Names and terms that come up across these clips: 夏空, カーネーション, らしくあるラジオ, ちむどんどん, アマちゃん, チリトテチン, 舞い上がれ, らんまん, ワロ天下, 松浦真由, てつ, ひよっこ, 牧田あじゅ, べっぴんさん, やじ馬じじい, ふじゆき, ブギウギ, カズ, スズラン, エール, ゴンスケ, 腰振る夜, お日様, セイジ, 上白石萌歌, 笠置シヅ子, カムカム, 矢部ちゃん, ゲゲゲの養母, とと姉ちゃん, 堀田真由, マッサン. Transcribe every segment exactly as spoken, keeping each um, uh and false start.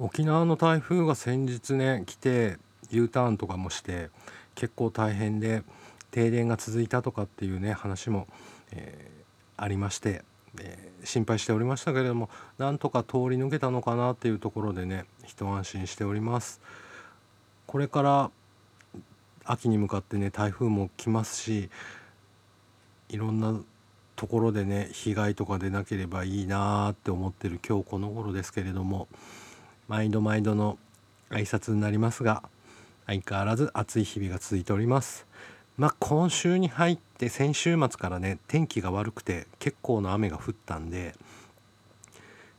沖縄の台風が先日ね来て U ターンとかもして結構大変で停電が続いたとかっていうね話も、えー、ありまして、えー、心配しておりましたけれども、なんとか通り抜けたのかなっていうところでね一安心しております。これから秋に向かってね台風も来ますし、いろんなところでね被害とか出なければいいなって思ってる今日この頃ですけれども、毎度毎度の挨拶になりますが、相変わらず暑い日々が続いております。まあ、今週に入って先週末からね天気が悪くて結構な雨が降ったんで、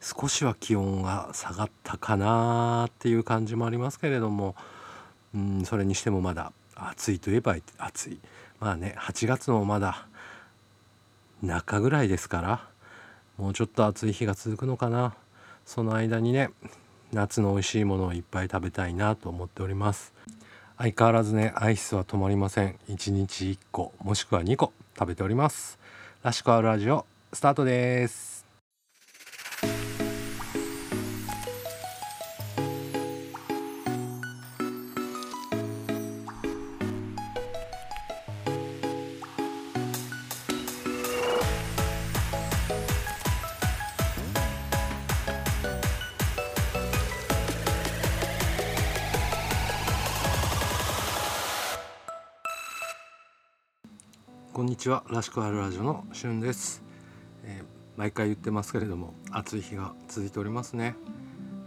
少しは気温が下がったかなっていう感じもありますけれども、うんそれにしてもまだ暑いといえば暑い。まあねはちがつもまだ中ぐらいですから、もうちょっと暑い日が続くのかな。その間にね夏の美味しいものをいっぱい食べたいなと思っております。相変わらずねアイスは止まりません。いちにちいっこもしくはにこ食べております。らしくあるラジオスタートです。こんにちは、らしくあるラジオのしゅんです。えー、毎回言ってますけれども暑い日が続いておりますね。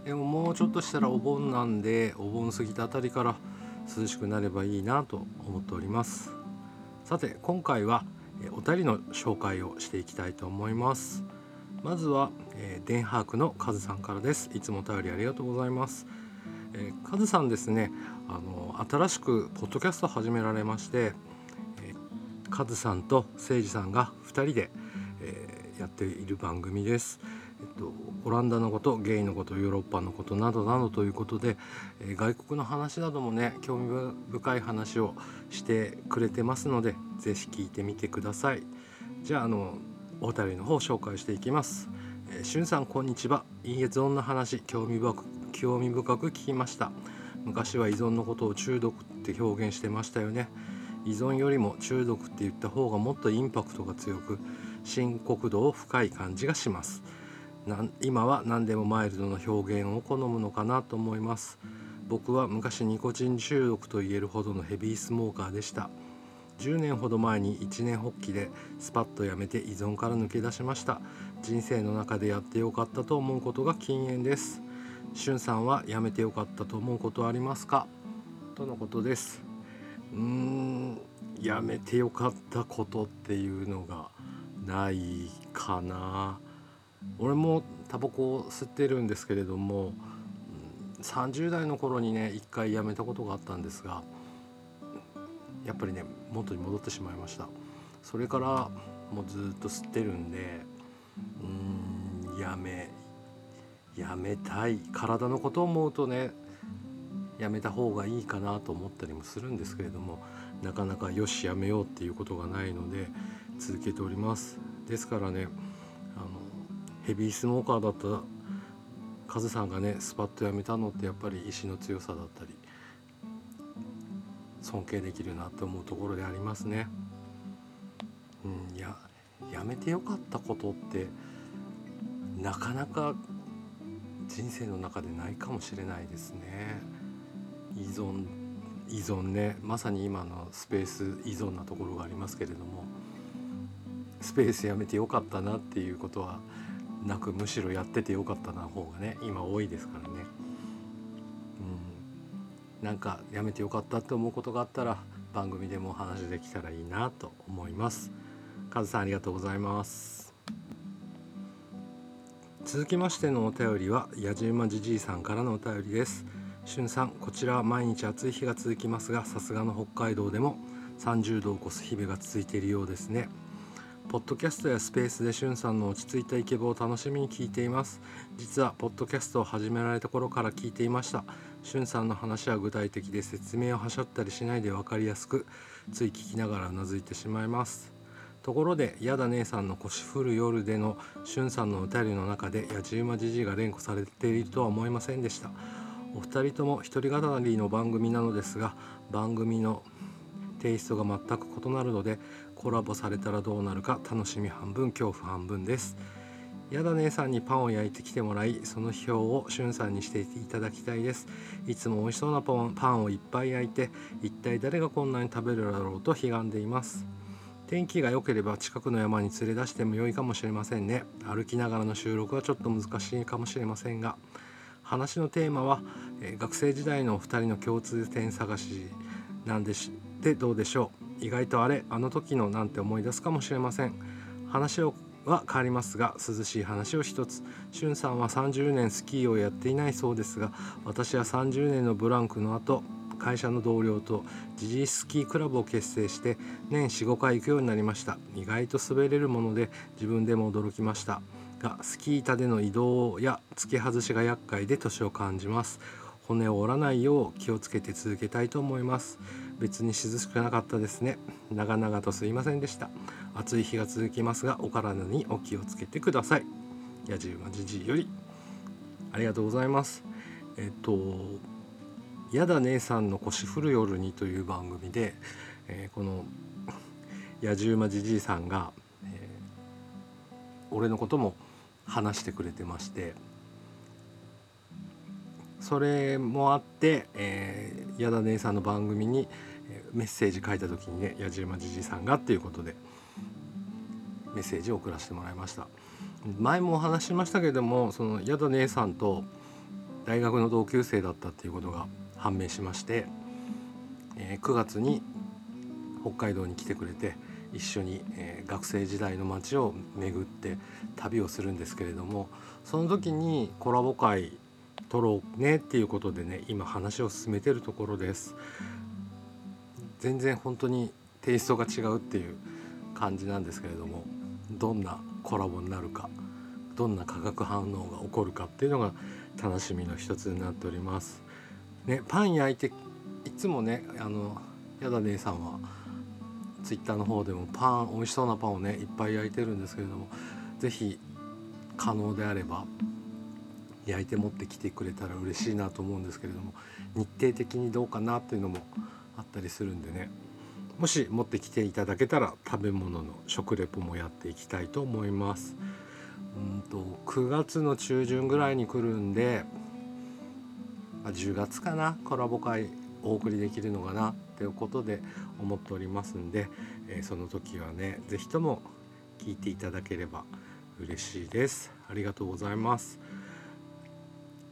でももうちょっとしたらお盆なんで、お盆過ぎたあたりから涼しくなればいいなと思っております。さて今回は、えー、お便りの紹介をしていきたいと思います。まずは、えー、デンハークのカズさんからです。いつもお便りありがとうございます。えー、カズさんですね、あの新しくポッドキャスト始められまして、カズさんとセイジさんがふたりで、えー、やっている番組です。えっと、オランダのこと、ゲイのこと、ヨーロッパのことなどなどということで、えー、外国の話などもね興味深い話をしてくれてますので、ぜひ聞いてみてください。じゃあ、あのお便りの方紹介していきます。えー、しゅんさんこんにちは。いいえぞんの話興味深く、興味深く聞きました。昔は依存のことを中毒って表現してましたよね。依存よりも中毒って言った方がもっとインパクトが強く、深刻度を深い感じがします。なん今は何でもマイルドな表現を好むのかなと思います。僕は昔ニコチン中毒と言えるほどのヘビースモーカーでした。じゅうねんほど前に一念発起でスパッとやめて依存から抜け出しました。人生の中でやってよかったと思うことが禁煙です。しゅんさんはやめてよかったと思うことはありますか、とのことです。うーんやめてよかったことっていうのがないかな。俺もタバコを吸ってるんですけれども、さんじゅう代の頃にね一回やめたことがあったんですが、やっぱりね元に戻ってしまいました。それからもうずっと吸ってるんで、うーんやめやめたい、体のことを思うとねやめた方がいいかなと思ったりもするんですけれども、なかなかよしやめようっていうことがないので続けております。ですからね、あのヘビースモーカーだったカズさんがねスパッとやめたのって、やっぱり意志の強さだったり尊敬できるなと思うところでありますね。うん、いや、やめてよかったことってなかなか人生の中でないかもしれないですね。依存依存ね、まさに今のスペース依存なところがありますけれども、スペースやめてよかったなっていうことはなく、むしろやっててよかったな方がね今多いですからね。うん、なんかやめてよかったって思うことがあったら番組でもお話できたらいいなと思います。カズさんありがとうございます。続きましてのお便りはやじ馬じじいさんからのお便りです。しゅんさん、こちらは毎日暑い日が続きますが、さすがの北海道でもさんじゅうどを超す日々が続いているようですね。ポッドキャストやスペースでしゅんさんの落ち着いたイケボを楽しみに聞いています。実はポッドキャストを始められた頃から聞いていました。しゅんさんの話は具体的で説明をはしょったりしないで分かりやすく、つい聞きながらうなずいてしまいます。ところでやだ姉さんの腰振る夜でのしゅんさんのお便りの中でやじ馬じじいが連呼されているとは思いませんでした。お二人とも一人語りの番組なのですが、番組のテイストが全く異なるのでコラボされたらどうなるか楽しみ半分恐怖半分です。やだ姉さんにパンを焼いてきてもらい、その表をしゅんさんにしていただきたいです。いつも美味しそうなパン、パンをいっぱい焼いて、一体誰がこんなに食べるだろうと悲願でいます。天気が良ければ近くの山に連れ出しても良いかもしれませんね。歩きながらの収録はちょっと難しいかもしれませんが、話のテーマは、えー、学生時代のお二人の共通点探しなんでしてどうでしょう。意外とあれあの時のなんて思い出すかもしれません。話をは変わりますが、涼しい話を一つ。しゅんさんはさんじゅうねんスキーをやっていないそうですが、私はさんじゅうねんのブランクの後、会社の同僚とジジイスキークラブを結成して年 よん,ご 回行くようになりました。意外と滑れるもので自分でも驚きましたが、スキー板での移動や付け外しが厄介で年を感じます。骨を折らないよう気をつけて続けたいと思います。別に涼しくなかったですね。長々とすいませんでした。暑い日が続きますがお体にお気をつけてください。やじ馬じじいより。ありがとうございます。えっとやだ姉さんの腰振る夜にという番組で、えー、このやじ馬じじいさんが、えー、俺のことも話してくれてまして、それもあって、えー、矢田姉さんの番組にメッセージ書いた時にね、やじ馬じじいさんがっていうことでメッセージを送らせてもらいました。前もお話しましたけれども、その矢田姉さんと大学の同級生だったっていうことが判明しまして、えー、くがつに北海道に来てくれて一緒に、えー、学生時代の街を巡って旅をするんですけれども、その時にコラボ会撮ろうねっていうことでね、今話を進めてるところです。全然本当にテイストが違うっていう感じなんですけれども、どんなコラボになるか、どんな化学反応が起こるかっていうのが楽しみの一つになっております、ね、パン焼いていつもね、あのやだ姉さんはツイッターの方でもパン、美味しそうなパンをねいっぱい焼いてるんですけれども、ぜひ可能であれば焼いて持ってきてくれたら嬉しいなと思うんですけれども、日程的にどうかなっていうのもあったりするんでね、もし持ってきていただけたら食べ物の食レポもやっていきたいと思います。うんとくがつの中旬ぐらいに来るんで、まあ、じゅうがつかな、コラボ会お送りできるのかなっていうことで思っておりますんで、えー、その時はねぜひとも聞いていただければ嬉しいです。ありがとうございます。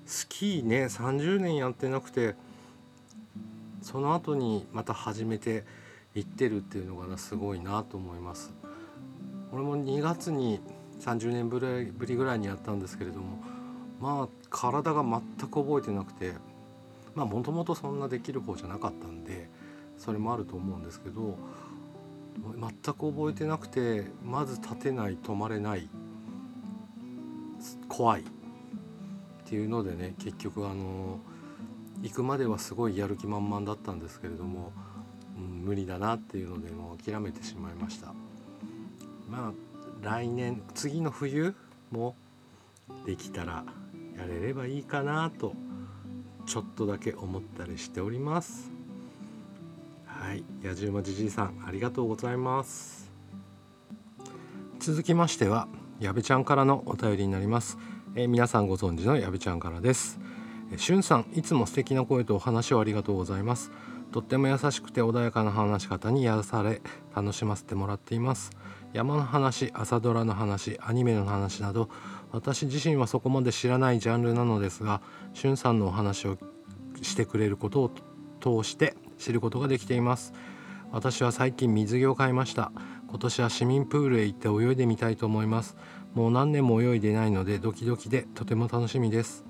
スキーねさんじゅうねんやってなくて、その後にまた始めて行ってるっていうのがすごいなと思います。俺もにがつにさんじゅうねんぶりぐらいにやったんですけれども、まあ体が全く覚えてなくて、まあもともとそんなできる方じゃなかったんでそれもあると思うんですけど、全く覚えてなくて、まず立てない、止まれない、怖いっていうのでね、結局あの行くまではすごいやる気満々だったんですけれども、うん、無理だなっていうのでもう諦めてしまいました。まあ来年、次の冬もできたらやれればいいかなとちょっとだけ思ったりしております。はい、やじ馬じじいさんありがとうございます。続きましては矢部ちゃんからのお便りになります。えー、皆さんご存知の矢部ちゃんからです。えー、しゅんさん、いつも素敵な声とお話をありがとうございます。とっても優しくて穏やかな話し方に癒され楽しませてもらっています。山の話、朝ドラの話、アニメの話など私自身はそこまで知らないジャンルなのですが、しゅんさんのお話をしてくれることを通して知ることができています。私は最近水着を買いました。今年は市民プールへ行って泳いでみたいと思います。もう何年も泳いでないのでドキドキでとても楽しみです。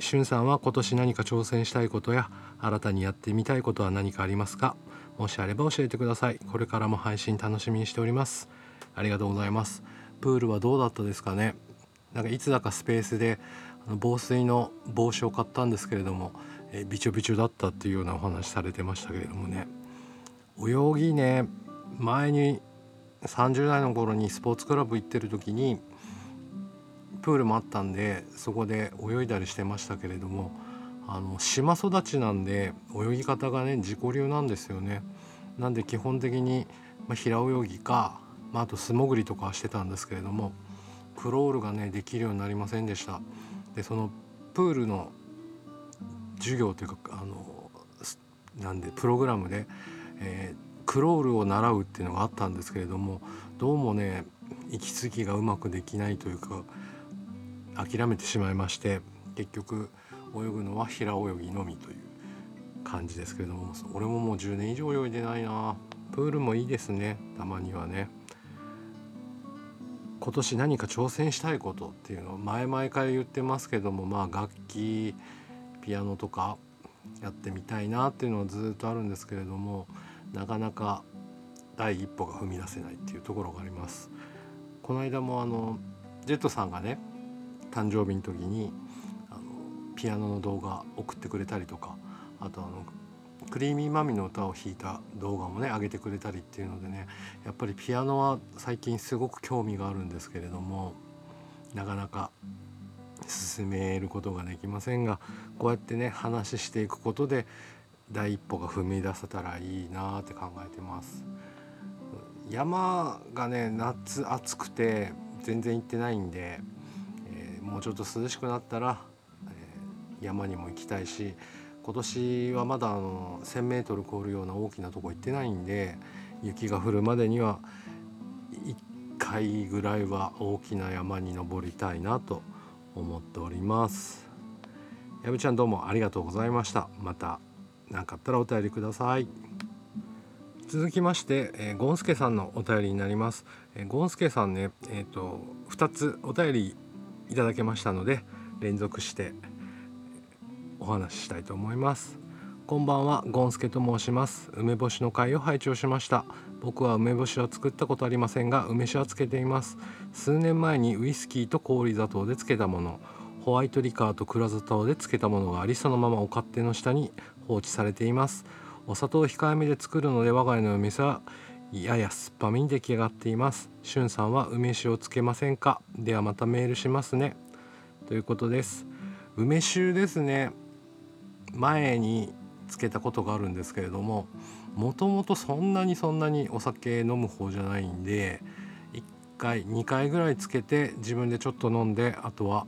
しゅんさんは今年何か挑戦したいことや新たにやってみたいことは何かありますか？もしあれば教えてください。これからも配信楽しみにしております。ありがとうございます。プールはどうだったですかね。なんかいつだかスペースで防水の帽子を買ったんですけれども、えびちょびちょだったっていうようなお話されてましたけれどもね、泳ぎね、前にさんじゅう代の頃にスポーツクラブ行ってる時にプールもあったんで、そこで泳いだりしてましたけれども、あの島育ちなんで泳ぎ方がね自己流なんですよね。なんで基本的に、まあ、平泳ぎか、まあ、あと素潜りとかしてたんですけれども、クロールがねできるようになりませんでした。でそのプールの授業というかあのなんでプログラムで、えー、クロールを習うっていうのがあったんですけれども、どうもね息継ぎがうまくできないというか諦めてしまいまして、結局泳ぐのは平泳ぎのみという感じですけれども、俺ももうじゅうねん以上泳いでないな。プールもいいですね、たまにはね。今年何か挑戦したいことっていうのを前々から言ってますけども、まあ楽器ピアノとかやってみたいなっていうのはずっとあるんですけれども、なかなか第一歩が踏み出せないっていうところがあります。この間もあのジェットさんがね誕生日の時にあのピアノの動画送ってくれたりとか、あとあのクリーミーマミの歌を弾いた動画もね上げてくれたりっていうのでね、やっぱりピアノは最近すごく興味があるんですけれども、なかなか進めることができませんが、こうやってね話していくことで第一歩が踏み出せたらいいなって考えてます。山がね夏暑くて全然行ってないんで、もうちょっと涼しくなったら、えー、山にも行きたいし、今年はまだあのせんメートル超えるような大きなとこ行ってないんで、雪が降るまでにはいっかいぐらいは大きな山に登りたいなと思っております。やぶちゃんどうもありがとうございました。また何かあったらお便りください。続きまして、えー、ゴンスケさんのお便りになります。えー、ゴンスケさんね、えーと、ふたつお便りいただけましたので連続してお話ししたいと思います。こんばんは、ゴンスケと申します。梅干しの会を拝聴しました。僕は梅干しは作ったことありませんが、梅酒はつけています。数年前にウイスキーと氷砂糖でつけたもの、ホワイトリカーと黒砂糖でつけたものがあり、そのままお勝手の下に放置されています。お砂糖を控えめで作るので、我が家の梅酒はやや酸っぱみに出来上がっています。しゅんさんは梅酒をつけませんか？ではまたメールしますね、ということです。梅酒ですね、前につけたことがあるんですけれども、もともとそんなにそんなにお酒飲む方じゃないんで、いっかいにかいぐらいつけて自分でちょっと飲んで、あとは、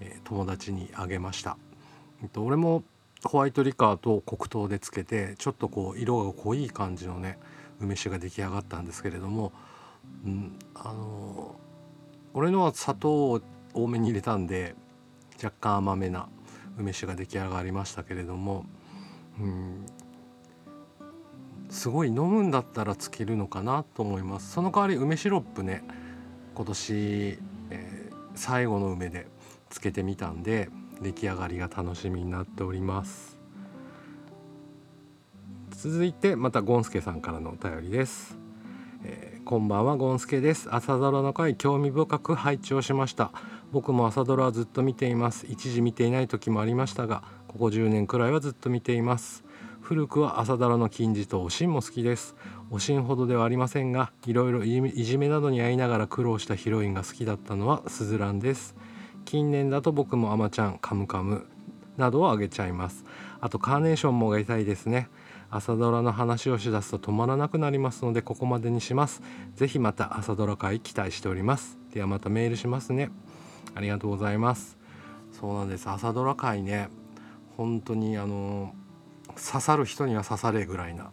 えー、友達にあげました。えっと、俺もホワイトリカーと黒糖でつけて、ちょっとこう色が濃い感じのね梅酒が出来上がったんですけれども、うん、あの俺のは砂糖を多めに入れたんで若干甘めな梅酒が出来上がりましたけれども、うん、すごい飲むんだったらつけるのかなと思います。その代わり梅シロップね今年、えー、最後の梅でつけてみたんで、出来上がりが楽しみになっております。続いてまたゴンスケさんからのお便りです。えー、こんばんは、ゴンスケです。朝ドラの回興味深く拝聴しました。僕も朝ドラはずっと見ています。一時見ていない時もありましたが、ここじゅうねんくらいはずっと見ています。古くは朝ドラの金次とおしんも好きです。おしんほどではありませんが、いろいろいじめなどに遭いながら苦労したヒロインが好きだったのはスズランです。近年だと僕もアマちゃん、カムカムなどを挙げちゃいます。あとカーネーションもが痛いですね。朝ドラの話をしだすと止まらなくなりますので、ここまでにします。ぜひまた朝ドラ会期待しております。ではまたメールしますね。ありがとうございます。そうなんです、朝ドラ会ね、本当にあの刺さる人には刺されぐらいな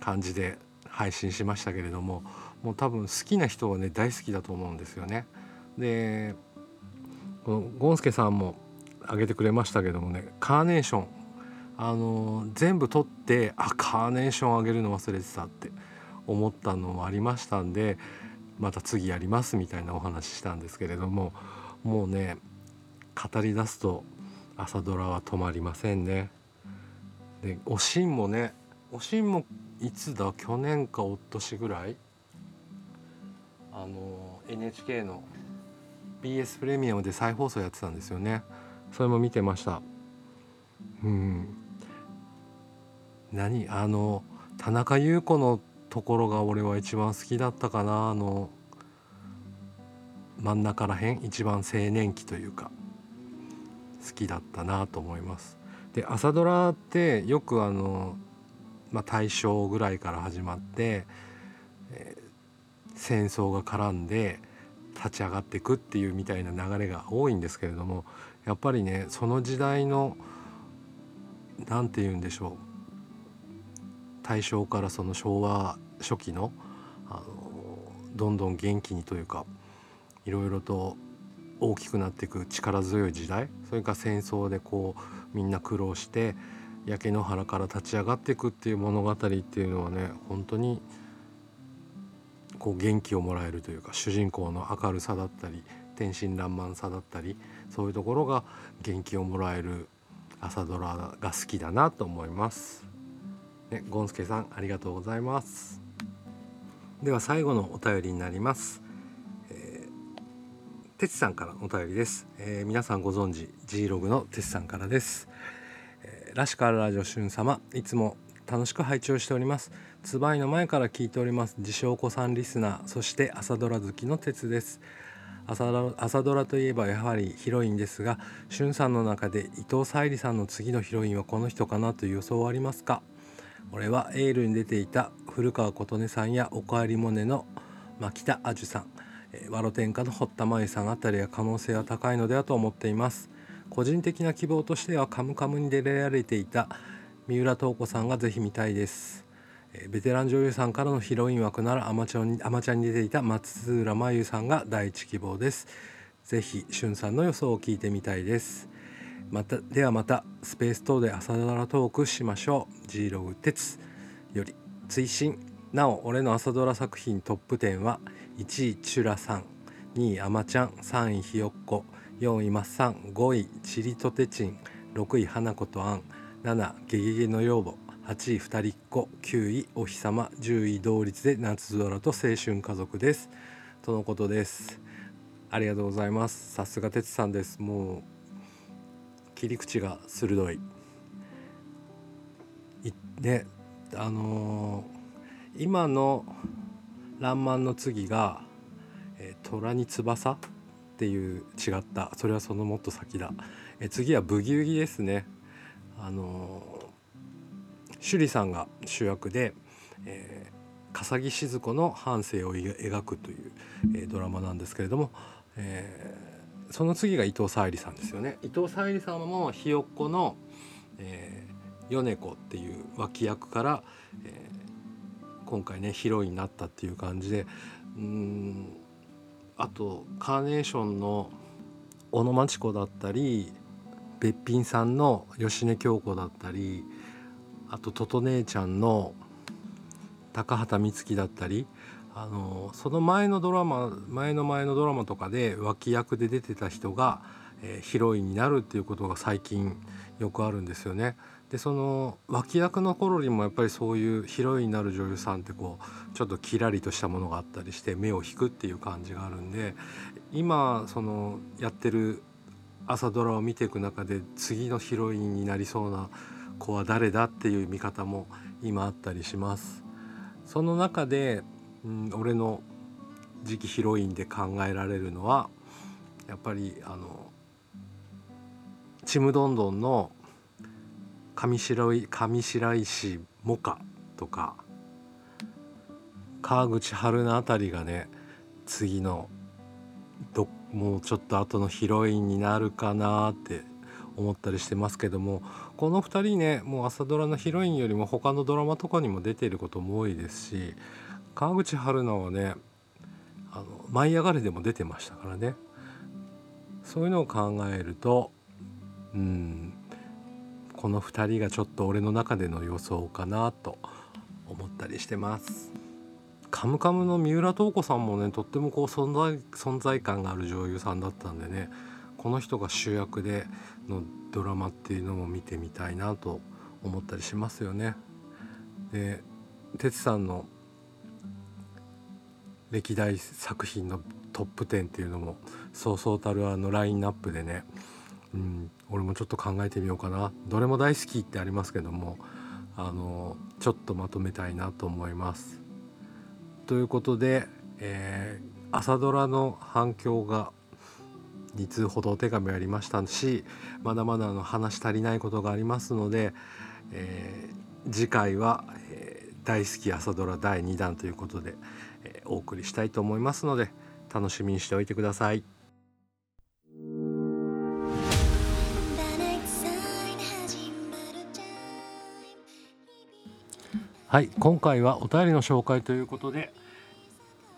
感じで配信しましたけれども、もう多分好きな人はね大好きだと思うんですよね。でこのゴンスケさんも挙げてくれましたけどもね、カーネーションあの全部取って、あカーネーションあげるの忘れてたって思ったのもありましたんで、また次やりますみたいなお話したんですけれども、もうね語り出すと朝ドラは止まりませんね。でおしんもね、おしんもいつだ去年かおっとしぐらいあの エヌエイチケー の ビーエス プレミアムで再放送やってたんですよね。それも見てました。うん、何あの田中優子のところが俺は一番好きだったかな。あの真ん中らへん、一番青年期というか好きだったなと思います。で朝ドラってよくあの、まあ、大正ぐらいから始まって、えー、戦争が絡んで立ち上がっていくっていうみたいな流れが多いんですけれども、やっぱりねその時代のなんて言うんでしょう、大正からその昭和初期の、あのどんどん元気にというかいろいろと大きくなっていく力強い時代、それから戦争でこうみんな苦労して焼け野原から立ち上がっていくっていう物語っていうのはね、本当にこう元気をもらえるというか、主人公の明るさだったり天真爛漫さだったり、そういうところが元気をもらえる朝ドラが好きだなと思います、ね、ゴンスケさんありがとうございます。では最後のお便りになります。てつさんからお便りです、えー、皆さんご存知 G ログのてつさんからです、えー、らしからラジオしゅん様、いつも楽しく拝聴しております。つばいの前から聞いております。自称子さんリスナー、そして朝ドラ好きのてつです。朝 ド, 朝ドラといえばやはりヒロインですが、しゅんさんの中で伊藤沙莉さんの次のヒロインはこの人かなという予想はありますか？俺はエールに出ていた古川琴音さんやおかえりモネの牧田あじゅさん、ワロ天下の堀田真由さんあたりが可能性は高いのではと思っています。個人的な希望としてはカムカムに出られていた三浦透子さんがぜひ見たいです。ベテラン女優さんからのヒロイン枠ならアマチャンに出ていた松浦真由さんが第一希望です。ぜひしゅんさんの予想を聞いてみたいです。またではまたスペース等で朝ドラトークしましょう。 G ログ鉄より追伸、なお俺の朝ドラ作品トップじゅうはいちいチュラさん、にいアマちゃん、さんいひよっこ、よんいマッサン、ごいチリトテチン、ろくい花子とアン、なないゲゲゲの養母、はちいふたりっ子、きゅういお日様、じゅうい同率で夏空と青春家族ですとのことです。ありがとうございます。さすがてつさんです。もう切り口が鋭いね。あのー、今のらんまんの次が、えー、虎に翼っていう違った、それはそのもっと先だ、えー、次はブギウギですね。あのー、趣里さんが主役で、えー、笠置シヅ子の半生を描くという、えー、ドラマなんですけれども、えー、その次が伊藤沙莉さんですよね。伊藤沙莉さんもひよっこの、えー、米子っていう脇役から、えー今回ねヒロインになったっていう感じで、うーんあとカーネーションの小野真知子だったり、べっぴんさんの芳根京子だったり、あととと姉ちゃんの高畑充希だったり、あのその前のドラマ前の前のドラマとかで脇役で出てた人が、えー、ヒロインになるっていうことが最近よくあるんですよね。でその脇役の頃にもやっぱりそういうヒロインになる女優さんってこうちょっとキラリとしたものがあったりして目を引くっていう感じがあるんで、今そのやってる朝ドラを見ていく中で次のヒロインになりそうな子は誰だっていう見方も今あったりします。その中で、うん、俺の次期ヒロインで考えられるのはやっぱりあのちむどんどんの上白い上白石萌歌とか川口春奈あたりがね次のどもうちょっと後のヒロインになるかなって思ったりしてますけども、このふたりねもう朝ドラのヒロインよりも他のドラマとかにも出ていることも多いですし、川口春奈はねあの舞い上がれでも出てましたからね。そういうのを考えるとうんこのふたりがちょっと俺の中での予想かなと思ったりしてます。カムカムの三浦透子さんもねとってもこう存在、存在感がある女優さんだったんでね、この人が主役でのドラマっていうのも見てみたいなと思ったりしますよね。で、てつさんの歴代作品のトップじゅうっていうのもそうそうたるあのラインナップでね、うん、俺もちょっと考えてみようかな。どれも大好きってありますけども、あのちょっとまとめたいなと思います。ということで、えー、朝ドラの反響がふたつほど手紙ありましたし、まだまだの話足りないことがありますので、えー、次回は、えー、大好き朝ドラだいにだんということで、えー、お送りしたいと思いますので、楽しみにしておいてください。はい、今回はお便りの紹介ということで、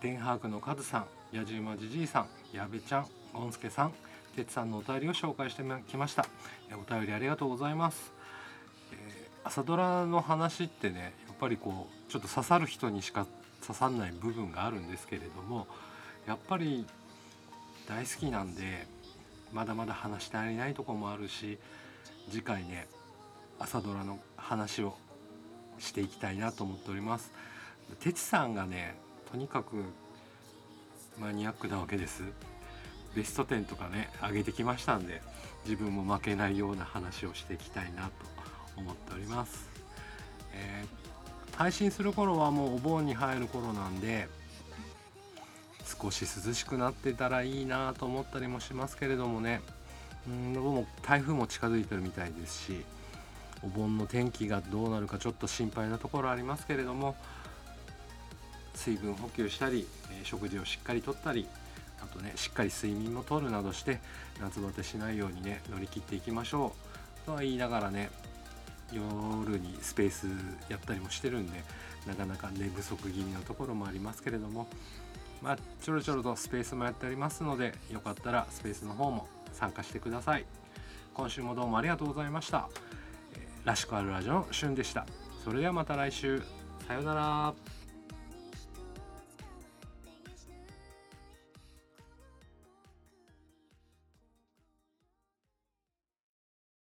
デンハークのカズさん、やじうまじじいさん、やべちゃん、ゴンスケさん、てつさんのお便りを紹介してきました。お便りありがとうございます、えー、朝ドラの話ってね、やっぱりこうちょっと刺さる人にしか刺さんない部分があるんですけれども、やっぱり大好きなんでまだまだ話して足りないとこもあるし、次回ね朝ドラの話をしていきたいなと思っております。てつさんがね、とにかくマニアックなわけです。ベストじゅうとかね上げてきましたんで、自分も負けないような話をしていきたいなと思っております。えー、配信する頃はもうお盆に入る頃なんで、少し涼しくなってたらいいなと思ったりもしますけれどもね、うんどうも台風も近づいてるみたいですし、お盆の天気がどうなるかちょっと心配なところありますけれども、水分補給したり、食事をしっかりとったり、あとねしっかり睡眠もとるなどして、夏バテしないようにね乗り切っていきましょうとは言いながらね、夜にスペースやったりもしてるんで、なかなか寝不足気味のところもありますけれども、まあちょろちょろとスペースもやっておりますので、よかったらスペースの方も参加してください。今週もどうもありがとうございました。らしくあるラジオのしゅんでした。それではまた来週、さようなら。